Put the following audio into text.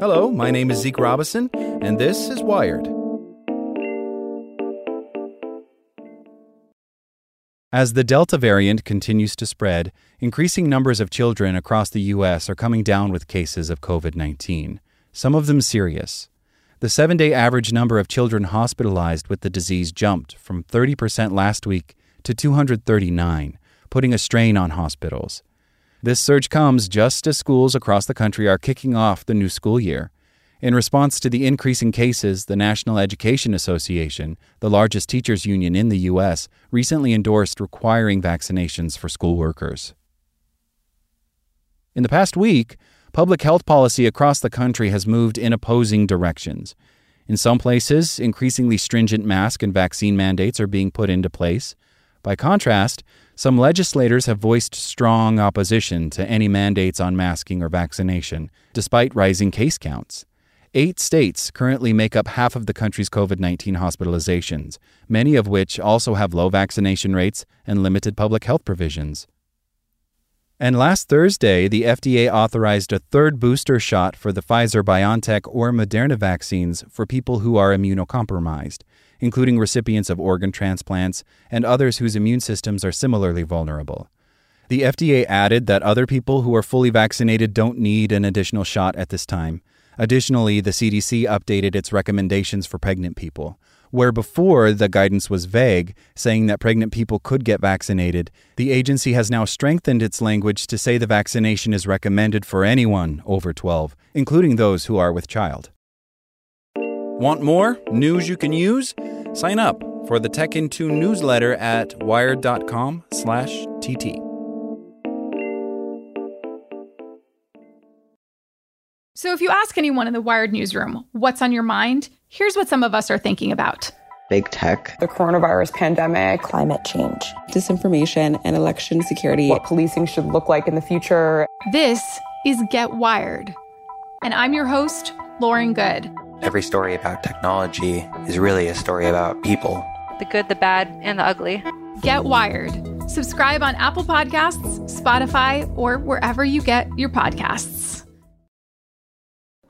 Hello, my name is Zeke Robison, and this is Wired. As the Delta variant continues to spread, increasing numbers of children across the U.S. are coming down with cases of COVID-19, some of them serious. The seven-day average number of children hospitalized with the disease jumped from 30% last week to 239, putting a strain on hospitals. This surge comes just as schools across the country are kicking off the new school year. In response to the increasing cases, the National Education Association, the largest teachers union in the U.S., recently endorsed requiring vaccinations for school workers. In the past week, public health policy across the country has moved in opposing directions. In some places, increasingly stringent mask and vaccine mandates are being put into place. By contrast, some legislators have voiced strong opposition to any mandates on masking or vaccination, despite rising case counts. 8 states currently make up half of the country's COVID-19 hospitalizations, many of which also have low vaccination rates and limited public health provisions. And last Thursday, the FDA authorized a third booster shot for the Pfizer-BioNTech or Moderna vaccines for people who are immunocompromised, including recipients of organ transplants and others whose immune systems are similarly vulnerable. The FDA added that other people who are fully vaccinated don't need an additional shot at this time. Additionally, the CDC updated its recommendations for pregnant people. Where before the guidance was vague, saying that pregnant people could get vaccinated, the agency has now strengthened its language to say the vaccination is recommended for anyone over 12, including those who are with child. Want more news you can use? Sign up for the Tech in Two newsletter at wired.com/tt. So if you ask anyone in the Wired newsroom, what's on your mind? Here's what some of us are thinking about. Big tech. The coronavirus pandemic. Climate change. Disinformation and election security. What policing should look like in the future. This is Get Wired. And I'm your host, Lauren Good. Every story about technology is really a story about people. The good, the bad, and the ugly. Get Wired. Subscribe on Apple Podcasts, Spotify, or wherever you get your podcasts.